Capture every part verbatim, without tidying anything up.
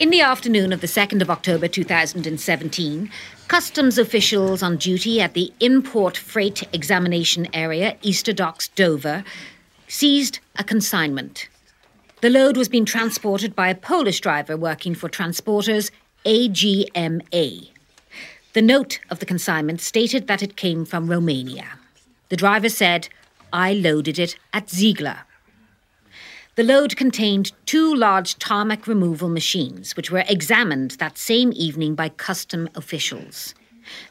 In the afternoon of the second of October two thousand seventeen, customs officials on duty at the Import Freight Examination Area, Easter Docks, Dover, seized a consignment. The load was being transported by a Polish driver working for Transporters A G M A. The note of the consignment stated that it came from Romania. The driver said, "I loaded it at Ziegler." The load contained two large tarmac removal machines, which were examined that same evening by custom officials.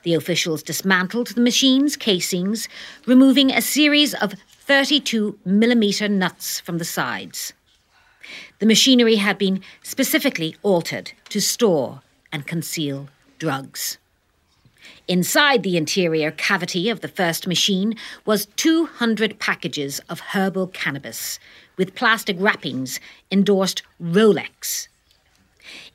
The officials dismantled the machines' casings, removing a series of thirty-two millimetre nuts from the sides. The machinery had been specifically altered to store and conceal drugs. Inside the interior cavity of the first machine was two hundred packages of herbal cannabis, with plastic wrappings endorsed Rolex.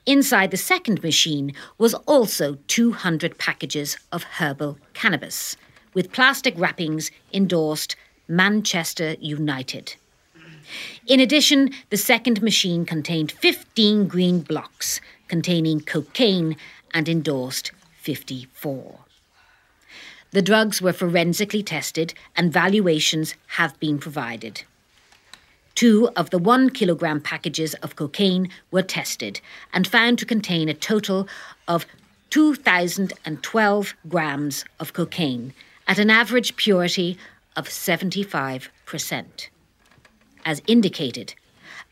Inside the second machine was also two hundred packages of herbal cannabis, with plastic wrappings endorsed Manchester United. In addition, the second machine contained fifteen green blocks containing cocaine and endorsed fifty-four. The drugs were forensically tested and valuations have been provided. Two of the one kilogram packages of cocaine were tested and found to contain a total of two thousand twelve grams of cocaine at an average purity of seventy-five percent. As indicated,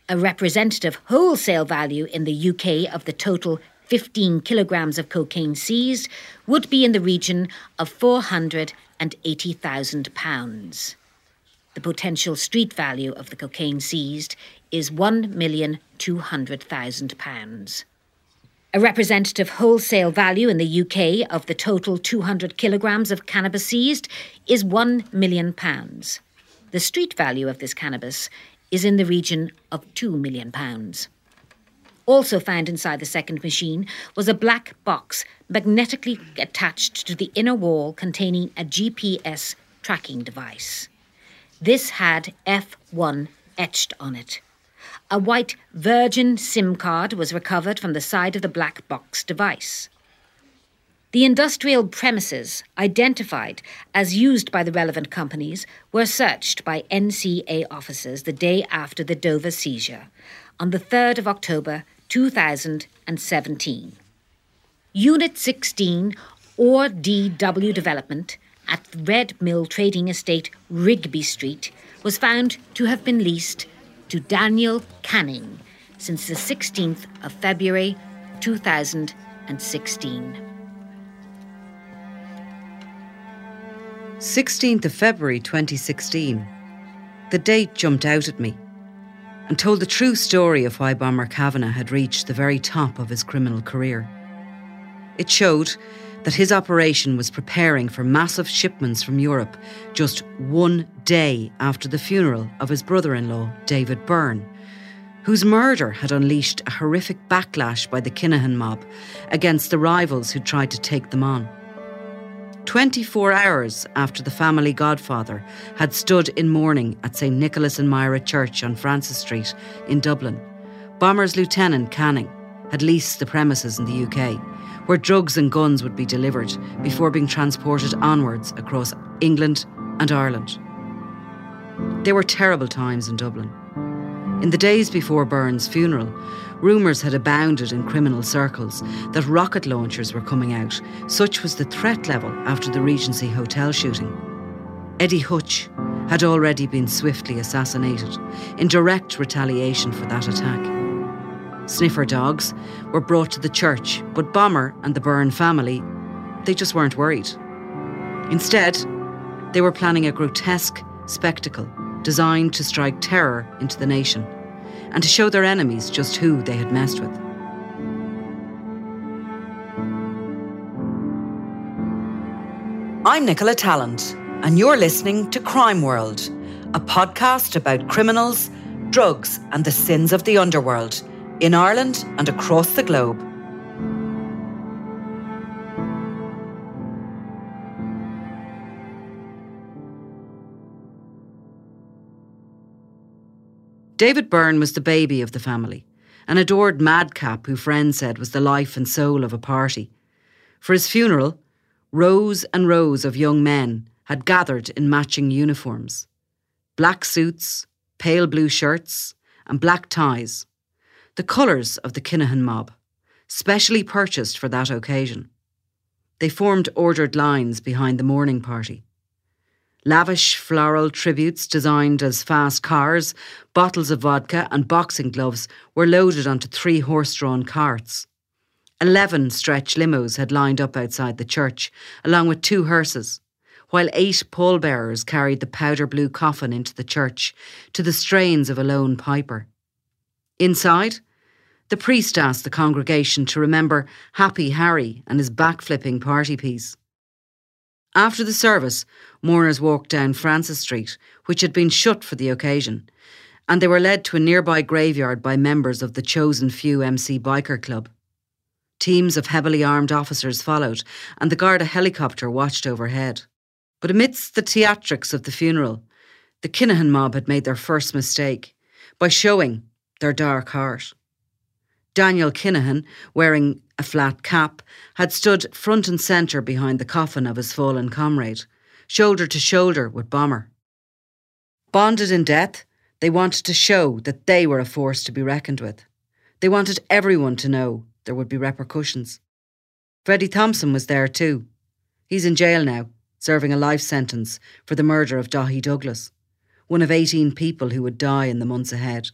a representative wholesale value in the U K of the total fifteen kilograms of cocaine seized would be in the region of four hundred eighty thousand pounds. The potential street value of the cocaine seized is one million two hundred thousand pounds. A representative wholesale value in the U K of the total two hundred kilograms of cannabis seized is one million pounds. The street value of this cannabis is in the region of two million pounds. Also found inside the second machine was a black box magnetically attached to the inner wall containing a G P S tracking device. This had F one etched on it. A white Virgin SIM card was recovered from the side of the black box device. The industrial premises, identified as used by the relevant companies, were searched by N C A officers the day after the Dover seizure, on the third of October two thousand seventeen. Unit sixteen, or D W Development, at the Red Mill Trading Estate, Rigby Street, was found to have been leased to Daniel Canning since the sixteenth of February two thousand sixteen. sixteenth of February twenty sixteen. The date jumped out at me and told the true story of why Bomber Kavanagh had reached the very top of his criminal career. It showed that his operation was preparing for massive shipments from Europe just one day after the funeral of his brother-in-law, David Byrne, whose murder had unleashed a horrific backlash by the Kinahan mob against the rivals who tried to take them on. twenty-four hours after the family godfather had stood in mourning at St Nicholas and Myra Church on Francis Street in Dublin, Bomber's Lieutenant Canning had leased the premises in the U K, where drugs and guns would be delivered before being transported onwards across England and Ireland. There were terrible times in Dublin. In the days before Byrne's funeral, rumours had abounded in criminal circles that rocket launchers were coming out. Such was the threat level after the Regency Hotel shooting. Eddie Hutch had already been swiftly assassinated in direct retaliation for that attack. Sniffer dogs were brought to the church, but Bomber and the Byrne family, they just weren't worried. Instead, they were planning a grotesque spectacle designed to strike terror into the nation and to show their enemies just who they had messed with. I'm Nicola Tallant, and you're listening to Crime World, a podcast about criminals, drugs, and the sins of the underworld in Ireland and across the globe. David Byrne was the baby of the family, an adored madcap who friends said was the life and soul of a party. For his funeral, rows and rows of young men had gathered in matching uniforms. Black suits, pale blue shirts and black ties. The colours of the Kinahan mob, specially purchased for that occasion. They formed ordered lines behind the morning party. Lavish floral tributes designed as fast cars, bottles of vodka and boxing gloves were loaded onto three horse-drawn carts. Eleven stretch limos had lined up outside the church, along with two hearses, while eight pallbearers carried the powder-blue coffin into the church, to the strains of a lone piper. Inside, the priest asked the congregation to remember Happy Harry and his back-flipping party piece. After the service, mourners walked down Francis Street, which had been shut for the occasion, and they were led to a nearby graveyard by members of the Chosen Few M C Biker Club. Teams of heavily armed officers followed, and the Garda helicopter watched overhead. But amidst the theatrics of the funeral, the Kinahan mob had made their first mistake by showing their dark heart. Daniel Kinnahan, wearing a flat cap, had stood front and centre behind the coffin of his fallen comrade, shoulder to shoulder with Bomber. Bonded in death, they wanted to show that they were a force to be reckoned with. They wanted everyone to know there would be repercussions. Freddie Thompson was there too. He's in jail now, serving a life sentence for the murder of Doughy Douglas, one of eighteen people who would die in the months ahead.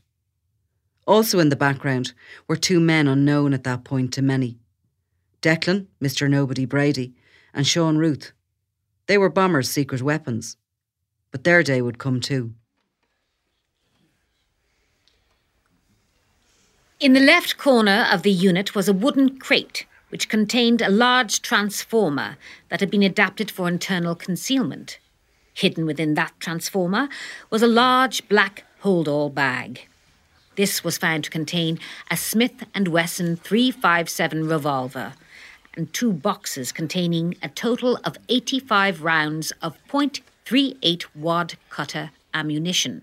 Also in the background were two men unknown at that point to many. Declan, Mister Nobody Brady, and Sean Ruth. They were Bomber's secret weapons. But their day would come too. In the left corner of the unit was a wooden crate which contained a large transformer that had been adapted for internal concealment. Hidden within that transformer was a large black hold-all bag. This was found to contain a Smith and Wesson three fifty-seven revolver and two boxes containing a total of eighty-five rounds of point three eight wad cutter ammunition.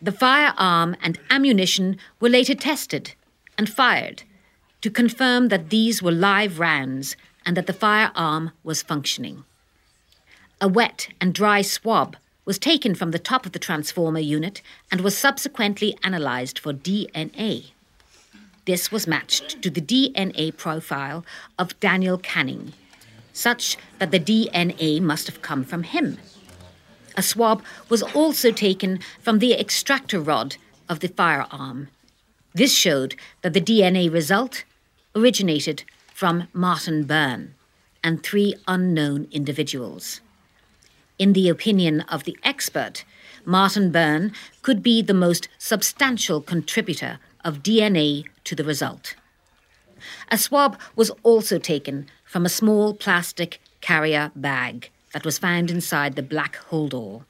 The firearm and ammunition were later tested and fired to confirm that these were live rounds and that the firearm was functioning. A wet and dry swab was taken from the top of the transformer unit and was subsequently analysed for D N A. This was matched to the D N A profile of Daniel Canning, such that the D N A must have come from him. A swab was also taken from the extractor rod of the firearm. This showed that the D N A result originated from Martin Byrne and three unknown individuals. In the opinion of the expert, Martin Byrne could be the most substantial contributor of D N A to the result. A swab was also taken from a small plastic carrier bag that was found inside the black hold-all.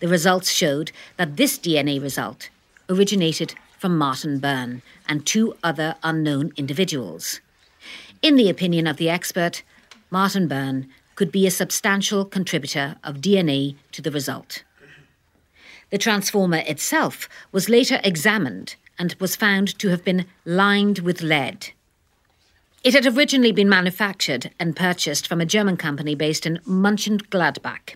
The results showed that this D N A result originated from Martin Byrne and two other unknown individuals. In the opinion of the expert, Martin Byrne could be a substantial contributor of D N A to the result. The transformer itself was later examined and was found to have been lined with lead. It had originally been manufactured and purchased from a German company based in Mönchengladbach.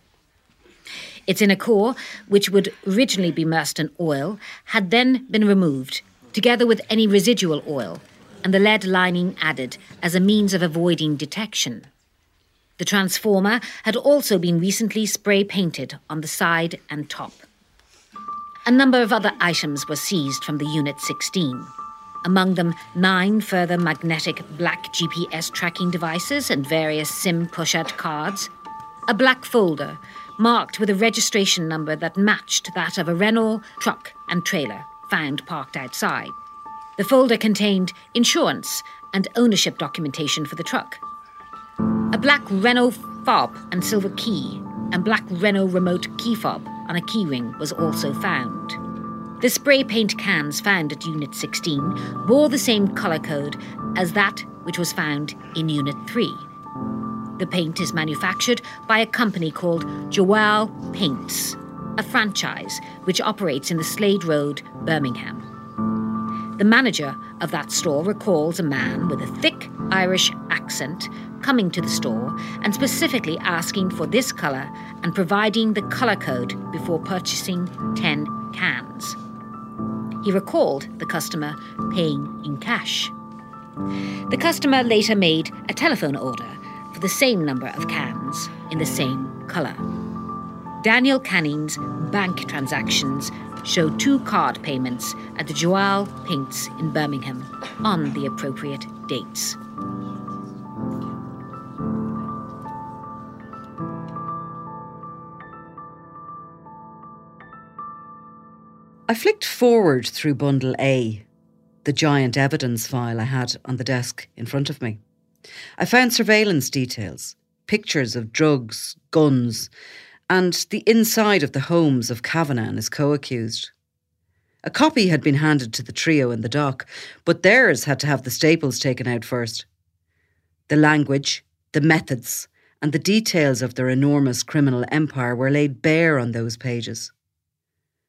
Its inner core, which would originally be immersed in oil, had then been removed, together with any residual oil, and the lead lining added as a means of avoiding detection. The transformer had also been recently spray-painted on the side and top. A number of other items were seized from the Unit sixteen, among them nine further magnetic black G P S tracking devices and various SIM push-out cards, a black folder marked with a registration number that matched that of a Renault truck and trailer found parked outside. The folder contained insurance and ownership documentation for the truck. A black Renault fob and silver key and black Renault remote key fob on a key ring was also found. The spray paint cans found at Unit sixteen bore the same colour code as that which was found in Unit three. The paint is manufactured by a company called Joao Paints, a franchise which operates in the Slade Road, Birmingham. The manager of that store recalls a man with a thick Irish accent coming to the store and specifically asking for this colour and providing the colour code before purchasing ten cans. He recalled the customer paying in cash. The customer later made a telephone order for the same number of cans in the same colour. Daniel Canning's bank transactions show two card payments at the Joao Paints in Birmingham on the appropriate dates. I flicked forward through Bundle A, the giant evidence file I had on the desk in front of me. I found surveillance details, pictures of drugs, guns, and the inside of the homes of Kavanagh and his co-accused. A copy had been handed to the trio in the dock, but theirs had to have the staples taken out first. The language, the methods, and the details of their enormous criminal empire were laid bare on those pages.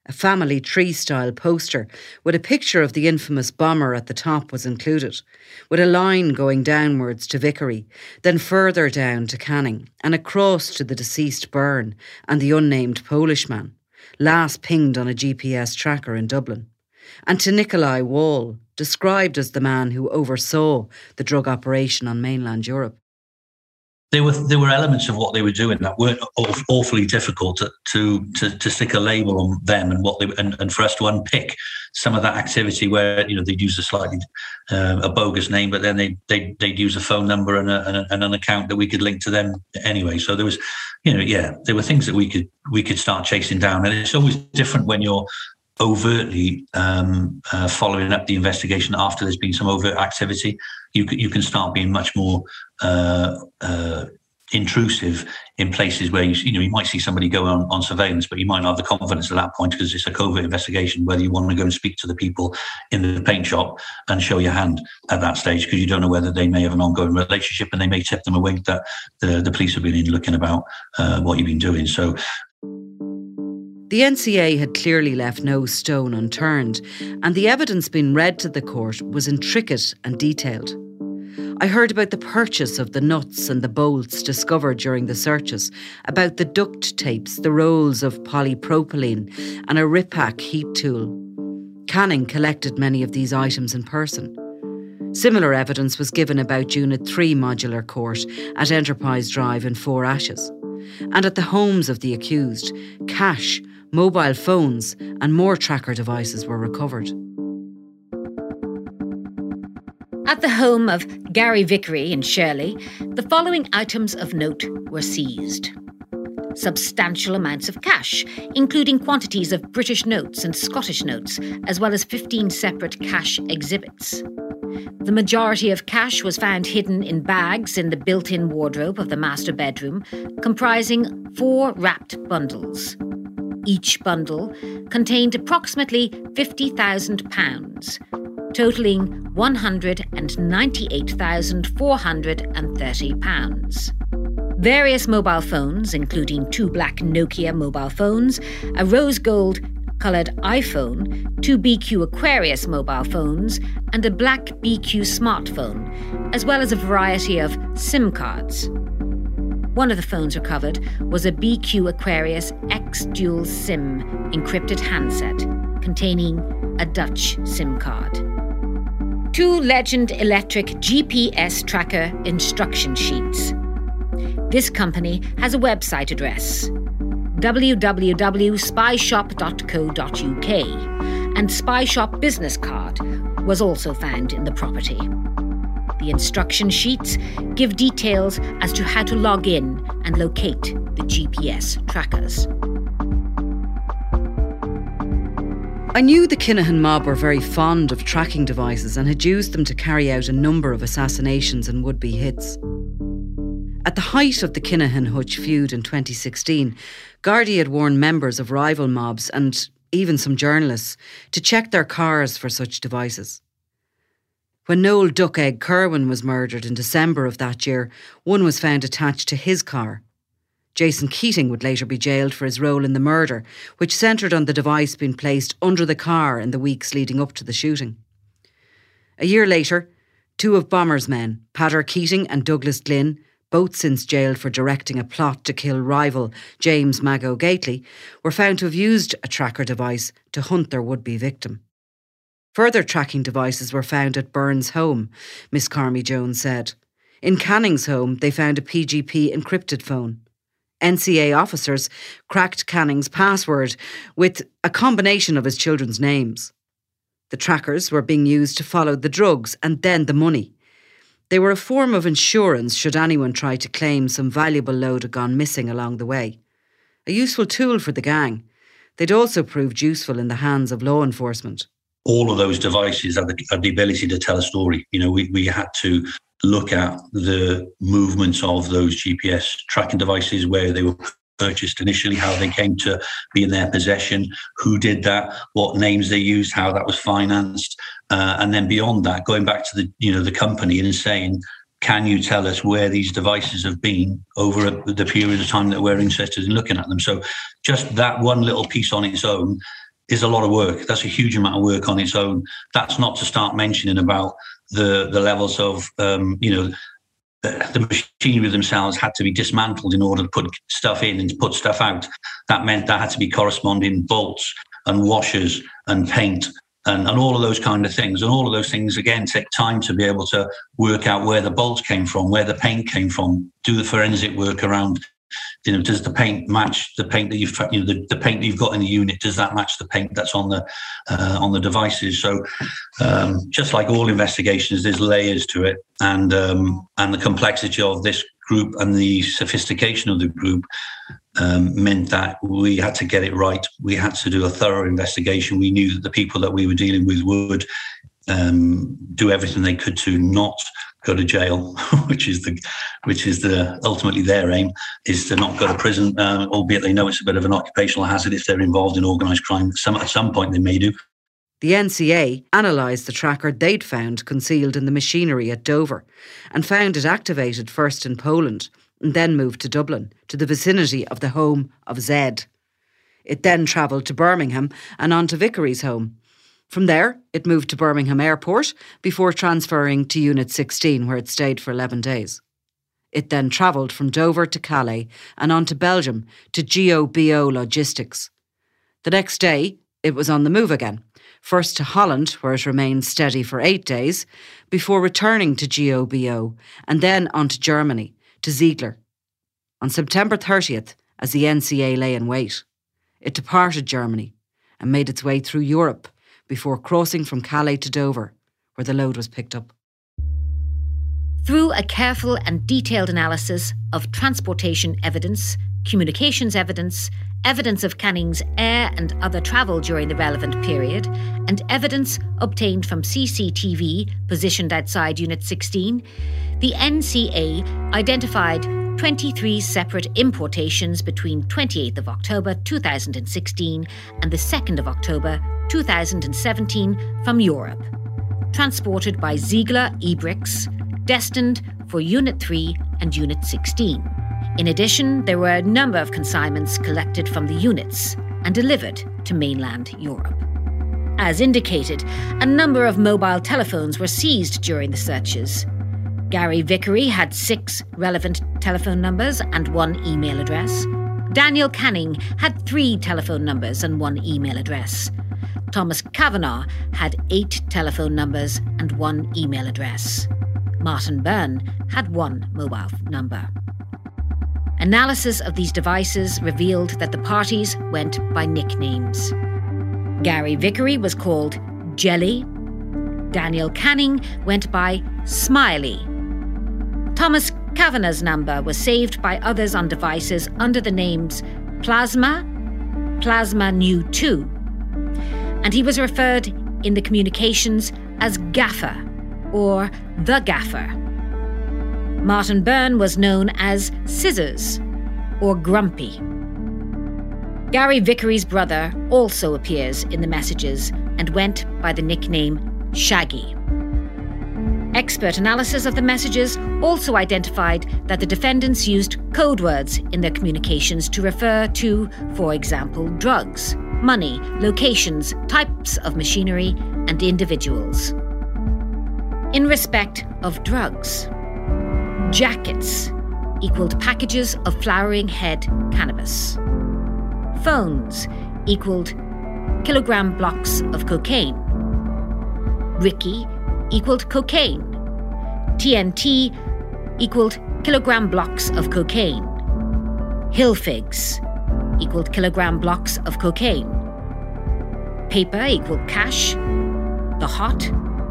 A family tree-style poster with a picture of the infamous bomber at the top was included, with a line going downwards to Vickery, then further down to Canning, and across to the deceased Byrne and the unnamed Polish man, last pinged on a G P S tracker in Dublin, and to Nikolai Wall, described as the man who oversaw the drug operation on mainland Europe. There were there were elements of what they were doing that weren't awfully difficult to to to, to stick a label on them and what they and, and for us to unpick some of that activity where you know they'd use a slightly uh, a bogus name, but then they they they'd use a phone number and, a, and, a, and an account that we could link to them anyway. So there was, you know, yeah, there were things that we could we could start chasing down, and it's always different when you're overtly um, uh, following up the investigation after there's been some overt activity. You you can start being much more uh, uh, intrusive in places where you you know you might see somebody go on, on surveillance, but you might not have the confidence at that point because it's a covert investigation. Whether you want to go and speak to the people in the paint shop and show your hand at that stage, because you don't know whether they may have an ongoing relationship and they may tip them away that the the police have been in looking about uh, what you've been doing. So. The N C A had clearly left no stone unturned, and the evidence being read to the court was intricate and detailed. I heard about the purchase of the nuts and the bolts discovered during the searches, about the duct tapes, the rolls of polypropylene, and a RIPAC heat tool. Canning collected many of these items in person. Similar evidence was given about Unit three Modular Court at Enterprise Drive in Four Ashes, and at the homes of the accused, cash, mobile phones and more tracker devices were recovered. At the home of Gary Vickery in Shirley, the following items of note were seized. Substantial amounts of cash, including quantities of British notes and Scottish notes, as well as fifteen separate cash exhibits. The majority of cash was found hidden in bags in the built-in wardrobe of the master bedroom, comprising four wrapped bundles. Each bundle contained approximately fifty thousand pounds, totalling one hundred ninety-eight thousand four hundred thirty pounds. Various mobile phones, including two black Nokia mobile phones, a rose gold coloured iPhone, two B Q Aquarius mobile phones, and a black B Q smartphone, as well as a variety of SIM cards. One of the phones recovered was a B Q Aquarius X-Dual SIM encrypted handset containing a Dutch SIM card. Two Legend Electric G P S tracker instruction sheets. This company has a website address, w w w dot spy shop dot co dot u k, and Spyshop business card was also found in the property. The instruction sheets give details as to how to log in and locate the G P S trackers. I knew the Kinahan mob were very fond of tracking devices and had used them to carry out a number of assassinations and would-be hits. At the height of the Kinahan-Hutch feud in twenty sixteen, Gardaí had warned members of rival mobs and even some journalists to check their cars for such devices. When Noel Duck Egg Kerwin was murdered in December of that year, one was found attached to his car. Jason Keating would later be jailed for his role in the murder, which centred on the device being placed under the car in the weeks leading up to the shooting. A year later, two of Bomber's men, Patter Keating and Douglas Glynn, both since jailed for directing a plot to kill rival James Mago Gately, were found to have used a tracker device to hunt their would-be victim. Further tracking devices were found at Byrne's home, Miss Carmy Jones said. In Canning's home, they found a P G P encrypted phone. N C A officers cracked Canning's password with a combination of his children's names. The trackers were being used to follow the drugs and then the money. They were a form of insurance should anyone try to claim some valuable load had gone missing along the way. A useful tool for the gang. They'd also proved useful in the hands of law enforcement. All of those devices had the, had the ability to tell a story. You know, we, we had to look at the movements of those G P S tracking devices, where they were purchased initially, how they came to be in their possession, who did that, what names they used, how that was financed. Uh, and then beyond that, going back to the, you know, the company and saying, can you tell us where these devices have been over a, the period of time that we're interested in looking at them? So just that one little piece on its own is a lot of work. That's a huge amount of work on its own. That's not to start mentioning about the the levels of, um, you know, the, the machinery themselves had to be dismantled in order to put stuff in and to put stuff out. That meant there had to be corresponding bolts and washers and paint and, and all of those kind of things. And all of those things, again, take time to be able to work out where the bolts came from, where the paint came from, do the forensic work around. You know, does the paint match the paint that you've, you know, the, the paint that you've got in the unit? Does that match the paint that's on the uh, on the devices? So, um, just like all investigations, there's layers to it, and um, and the complexity of this group and the sophistication of the group um, meant that we had to get it right. We had to do a thorough investigation. We knew that the people that we were dealing with would um, do everything they could to not go to jail, which is the, which is the ultimately their aim, is to not go to prison. Uh, albeit they know it's a bit of an occupational hazard if they're involved in organised crime. Some at some point they may do. The N C A analysed the tracker they'd found concealed in the machinery at Dover, and found it activated first in Poland and then moved to Dublin to the vicinity of the home of Zed. It then travelled to Birmingham and on to Vickery's home. From there, it moved to Birmingham Airport before transferring to Unit sixteen, where it stayed for eleven days. It then travelled from Dover to Calais and on to Belgium to GOBO Logistics. The next day, it was on the move again, first to Holland, where it remained steady for eight days, before returning to GOBO, and then on to Germany, to Ziegler. On September thirtieth, as the N C A lay in wait, it departed Germany and made its way through Europe, before crossing from Calais to Dover, where the load was picked up. Through a careful and detailed analysis of transportation evidence, communications evidence, evidence of Canning's air and other travel during the relevant period, and evidence obtained from C C T V positioned outside Unit sixteen, the N C A identified twenty-three separate importations between twenty-eighth of October two thousand sixteen and the second of October two thousand seventeen from Europe, transported by Ziegler eBrix, destined for Unit three and Unit sixteen. In addition, there were a number of consignments collected from the units and delivered to mainland Europe. As indicated, a number of mobile telephones were seized during the searches. Gary Vickery had six relevant telephone numbers and one email address. Daniel Canning had three telephone numbers and one email address. Thomas Kavanagh had eight telephone numbers and one email address. Martin Byrne had one mobile number. Analysis of these devices revealed that the parties went by nicknames. Gary Vickery was called Jelly. Daniel Canning went by Smiley. Thomas Kavanagh's number was saved by others on devices under the names Plasma, Plasma New two, and he was referred in the communications as Gaffer, or The Gaffer. Martin Byrne was known as Scissors, or Grumpy. Gary Vickery's brother also appears in the messages and went by the nickname Shaggy. Expert analysis of the messages also identified that the defendants used code words in their communications to refer to, for example, drugs, money, locations, types of machinery, and individuals. in respect of drugs. Jackets equaled packages of flowering head cannabis. Phones equaled kilogram blocks of cocaine. Ricky equaled cocaine. T N T equaled kilogram blocks of cocaine. Hillfigs equaled kilogram blocks of cocaine. Paper equaled cash. The hot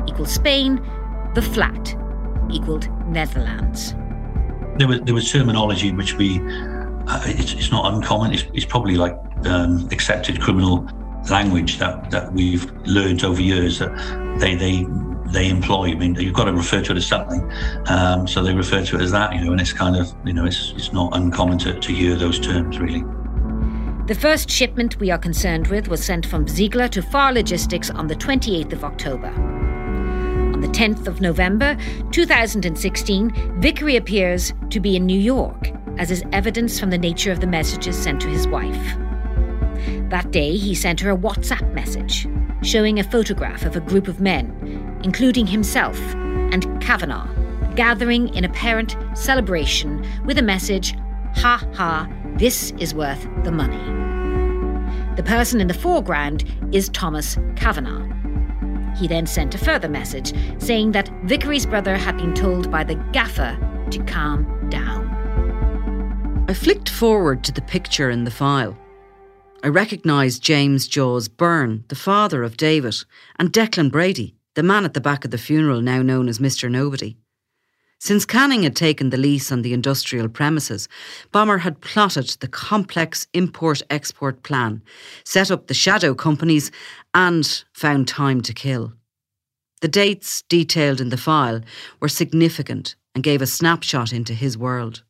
equaled Spain. The flat equaled Netherlands. There was there was terminology which we uh, it's, it's not uncommon. It's, it's probably like um, accepted criminal language that, that we've learned over years that they they they employ. I mean, you've got to refer to it as something. Um, so they refer to it as that, you know. And it's kind of you know it's it's not uncommon to, to hear those terms really. The first shipment we are concerned with was sent from Ziegler to Far Logistics on the twenty-eighth of October. On the tenth of November, two thousand sixteen, Vickery appears to be in New York, as is evidence from the nature of the messages sent to his wife. That day, he sent her a WhatsApp message showing a photograph of a group of men, including himself and Kavanagh, gathering in apparent celebration with a message, "Ha ha, this is worth the money." The person in the foreground is Thomas Kavanagh. He then sent a further message saying that Vickery's brother had been told by the gaffer to calm down. I flicked forward to the picture in the file. I recognised James Jaws Byrne, the father of David, and Declan Brady, the man at the back of the funeral now known as Mister Nobody. Since Canning had taken the lease on the industrial premises, Bomber had plotted the complex import-export plan, set up the shadow companies and found time to kill. The dates detailed in the file were significant and gave a snapshot into his world.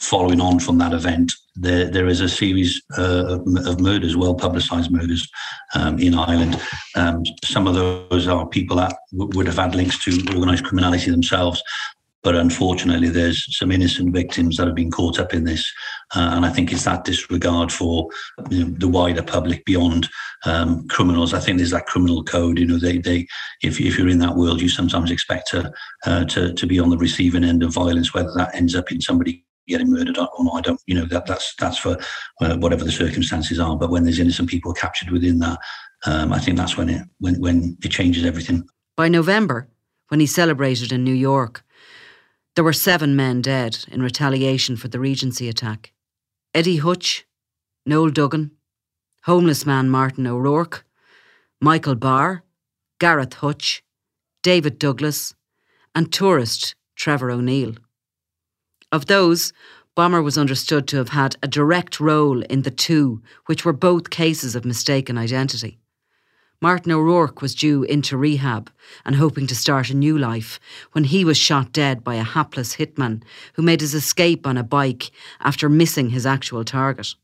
Following on from that event, there there is a series uh, of murders, well-publicised murders um, in Ireland. Um, some of those are people that w- would have had links to organised criminality themselves. But unfortunately, there's some innocent victims that have been caught up in this. Uh, and I think it's that disregard for you know, the wider public beyond um, criminals. I think there's that criminal code. You know, they they if if you're in that world, you sometimes expect to uh, to to be on the receiving end of violence, whether that ends up in somebody getting murdered or not. I don't, you know, that that's that's for uh, whatever the circumstances are. But when there's innocent people captured within that, um, I think that's when it when when it changes everything. By November, when he celebrated in New York, there were seven men dead in retaliation for the Regency attack. Eddie Hutch, Noel Duggan, homeless man Martin O'Rourke, Michael Barr, Gareth Hutch, David Douglas, and tourist Trevor O'Neill. Of those, Bomber was understood to have had a direct role in the two, which were both cases of mistaken identity. Martin O'Rourke was due into rehab and hoping to start a new life when he was shot dead by a hapless hitman who made his escape on a bike after missing his actual target.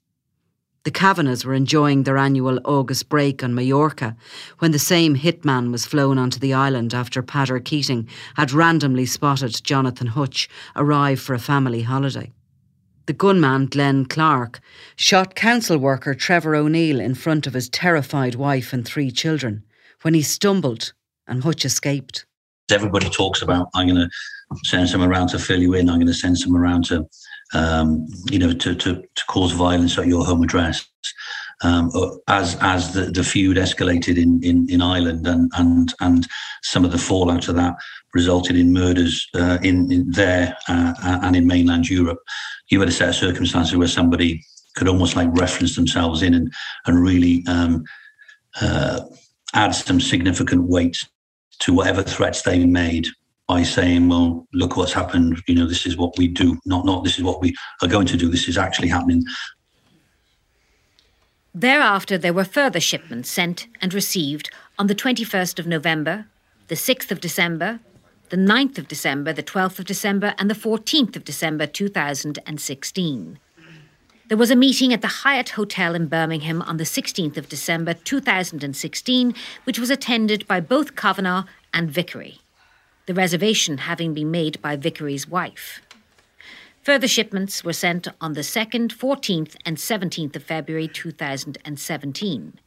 The Kavanaghs were enjoying their annual August break on Mallorca when the same hitman was flown onto the island after Patter Keating had randomly spotted Jonathan Hutch arrive for a family holiday. The gunman, Glenn Clark, shot council worker Trevor O'Neill in front of his terrified wife and three children when he stumbled and Hutch escaped. Everybody talks about, I'm going to send some around to fill you in, I'm going to send some around to, um, you know, to, to, to cause violence at your home address. Um, as as the, the feud escalated in, in, in Ireland and, and and some of the fallout of that resulted in murders uh, in, in there uh, and in mainland Europe, you had a set of circumstances where somebody could almost like reference themselves in and, and really um, uh, add some significant weight to whatever threats they made by saying, well, look what's happened, you know, this is what we do, not not this is what we are going to do, this is actually happening. Thereafter, there were further shipments sent and received on the twenty-first of November, the sixth of December, the ninth of December, the twelfth of December and the fourteenth of December two thousand sixteen. There was a meeting at the Hyatt Hotel in Birmingham on the sixteenth of December two thousand sixteen, which was attended by both Kavanagh and Vickery, the reservation having been made by Vickery's wife. Further shipments were sent on the second, fourteenth and seventeenth of February two thousand seventeen.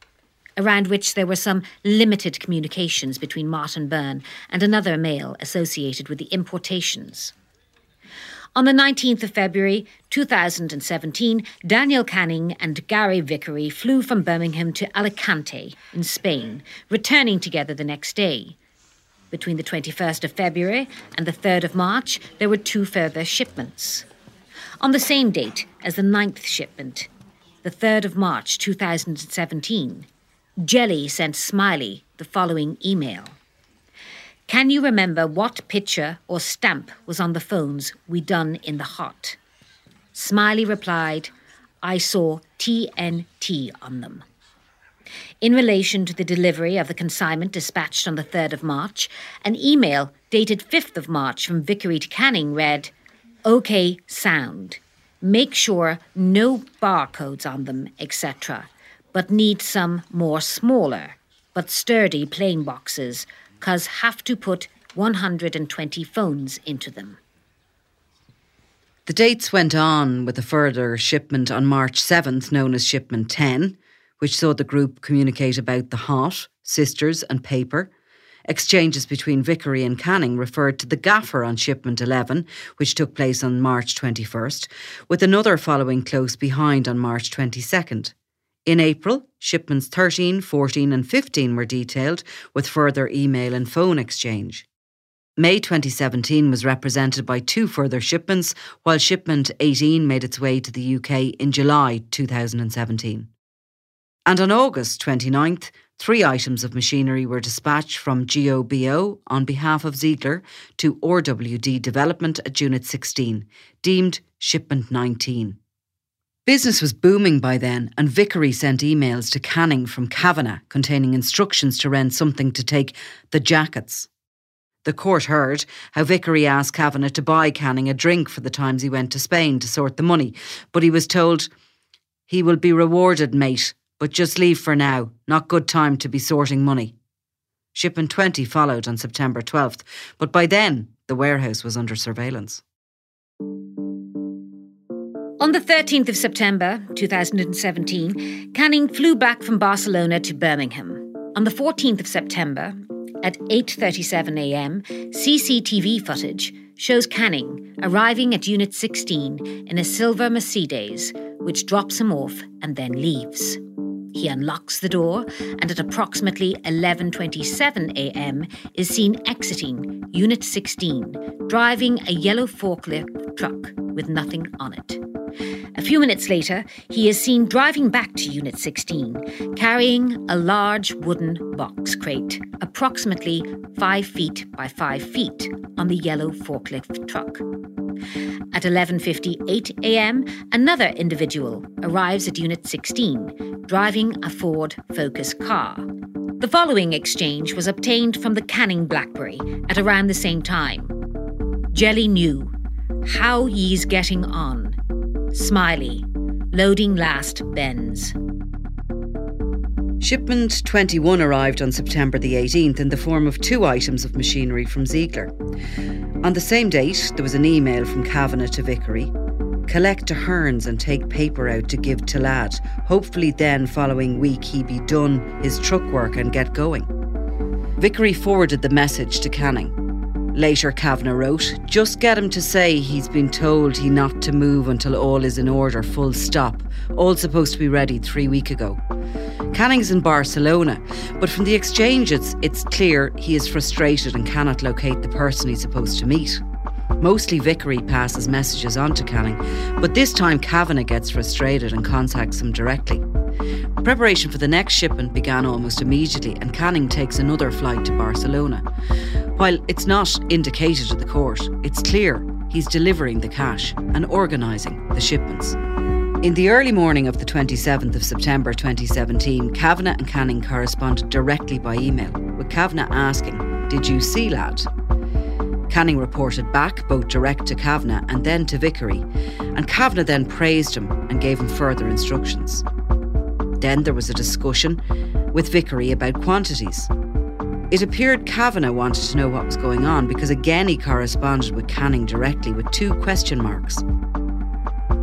around which there were some limited communications between Martin Byrne and another male associated with the importations. On the nineteenth of February two thousand seventeen, Daniel Canning and Gary Vickery flew from Birmingham to Alicante in Spain, returning together the next day. Between the twenty-first of February and the third of March, there were two further shipments. On the same date as the ninth shipment, the third of March two thousand seventeen, Jelly sent Smiley the following email. Can you remember what picture or stamp was on the phones we done in the hot? Smiley replied, I saw T N T on them. In relation to the delivery of the consignment dispatched on the third of March, an email dated fifth of March from Vickery to Canning read, OK sound. Make sure no barcodes on them, et cetera, but need some more smaller, but sturdy plain boxes, cos have to put one hundred twenty phones into them. The dates went on with a further shipment on March seventh, known as Shipment ten, which saw the group communicate about the hot, sisters and paper. Exchanges between Vickery and Canning referred to the gaffer on Shipment eleven, which took place on March twenty-first, with another following close behind on March twenty-second. In April, shipments thirteen, fourteen and fifteen were detailed, with further email and phone exchange. May twenty seventeen was represented by two further shipments, while Shipment eighteen made its way to the U K in July two thousand seventeen. And on August twenty-ninth, three items of machinery were dispatched from GOBO on behalf of Ziegler to R W D Development at Unit sixteen, deemed Shipment nineteen. Business was booming by then, and Vickery sent emails to Canning from Kavanagh containing instructions to rent something to take the jackets. The court heard how Vickery asked Kavanagh to buy Canning a drink for the times he went to Spain to sort the money, but he was told, he will be rewarded, mate, but just leave for now, not good time to be sorting money. Shipment twenty followed on September twelfth, but by then the warehouse was under surveillance. On the thirteenth of September two thousand seventeen, Canning flew back from Barcelona to Birmingham. On the fourteenth of September, at eight thirty-seven a m, C C T V footage shows Canning arriving at Unit sixteen in a silver Mercedes, which drops him off and then leaves. He unlocks the door and at approximately eleven twenty-seven a m is seen exiting Unit sixteen, driving a yellow forklift truck with nothing on it. A few minutes later, he is seen driving back to Unit sixteen, carrying a large wooden box crate, approximately five feet by five feet, on the yellow forklift truck. At eleven fifty-eight a m, another individual arrives at Unit sixteen, driving a Ford Focus car. The following exchange was obtained from the Canning BlackBerry at around the same time. Jelly knew. How ye's getting on. Smiley, loading last Benz. Shipment twenty-one arrived on September the eighteenth in the form of two items of machinery from Ziegler. On the same date, there was an email from Kavanagh to Vickery. Collect to Hearns and take paper out to give to lad. Hopefully then following week he be done his truck work and get going. Vickery forwarded the message to Canning. Later, Kavanagh wrote, just get him to say he's been told he not to move until all is in order, full stop. All supposed to be ready three weeks ago. Canning's in Barcelona, but from the exchanges, it's clear he is frustrated and cannot locate the person he's supposed to meet. Mostly Vickery passes messages on to Canning, but this time Kavanagh gets frustrated and contacts him directly. Preparation for the next shipment began almost immediately and Canning takes another flight to Barcelona. While it's not indicated to the court, it's clear he's delivering the cash and organising the shipments. In the early morning of the twenty-seventh of September twenty seventeen, Kavanagh and Canning corresponded directly by email, with Kavanagh asking, did you see lad? Canning reported back, both direct to Kavanagh and then to Vickery, and Kavanagh then praised him and gave him further instructions. Then there was a discussion with Vickery about quantities. It appeared Kavanagh wanted to know what was going on because again he corresponded with Canning directly with two question marks.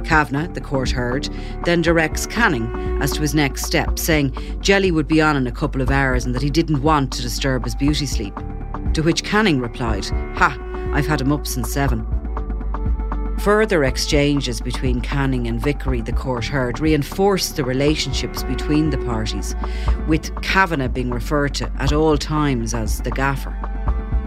Kavanagh, the court heard, then directs Canning as to his next step, saying Jelly would be on in a couple of hours and that he didn't want to disturb his beauty sleep. To which Canning replied, "Ha, I've had him up since seven." Further exchanges between Canning and Vickery, the court heard, reinforced the relationships between the parties, with Kavanagh being referred to at all times as the gaffer.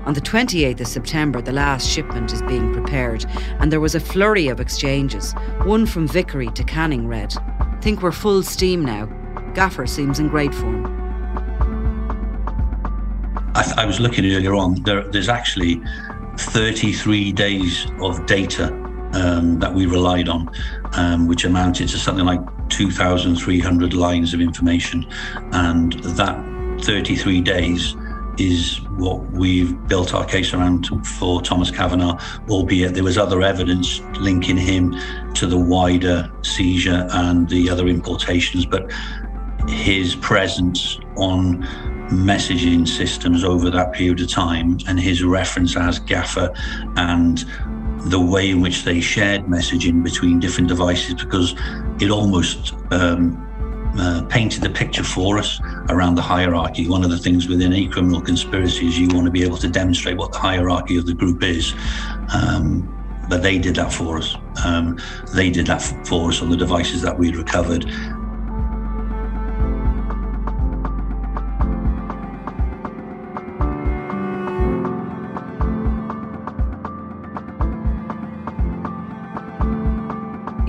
On the twenty-eighth of September, the last shipment is being prepared, and there was a flurry of exchanges. One from Vickery to Canning read, "Think we're full steam now. Gaffer seems in great form." I, th- I was looking earlier on. There, there's actually thirty-three days of data um, that we relied on, um, which amounted to something like two thousand three hundred lines of information, and that thirty-three days is what we've built our case around for Thomas Kavanagh, albeit there was other evidence linking him to the wider seizure and the other importations, but his presence on messaging systems over that period of time and his reference as gaffer and the way in which they shared messaging between different devices, because it almost um, Uh, painted the picture for us around the hierarchy. One of the things within any criminal conspiracy is you want to be able to demonstrate what the hierarchy of the group is. Um, but they did that for us. Um, they did that for us on the devices that we'd recovered.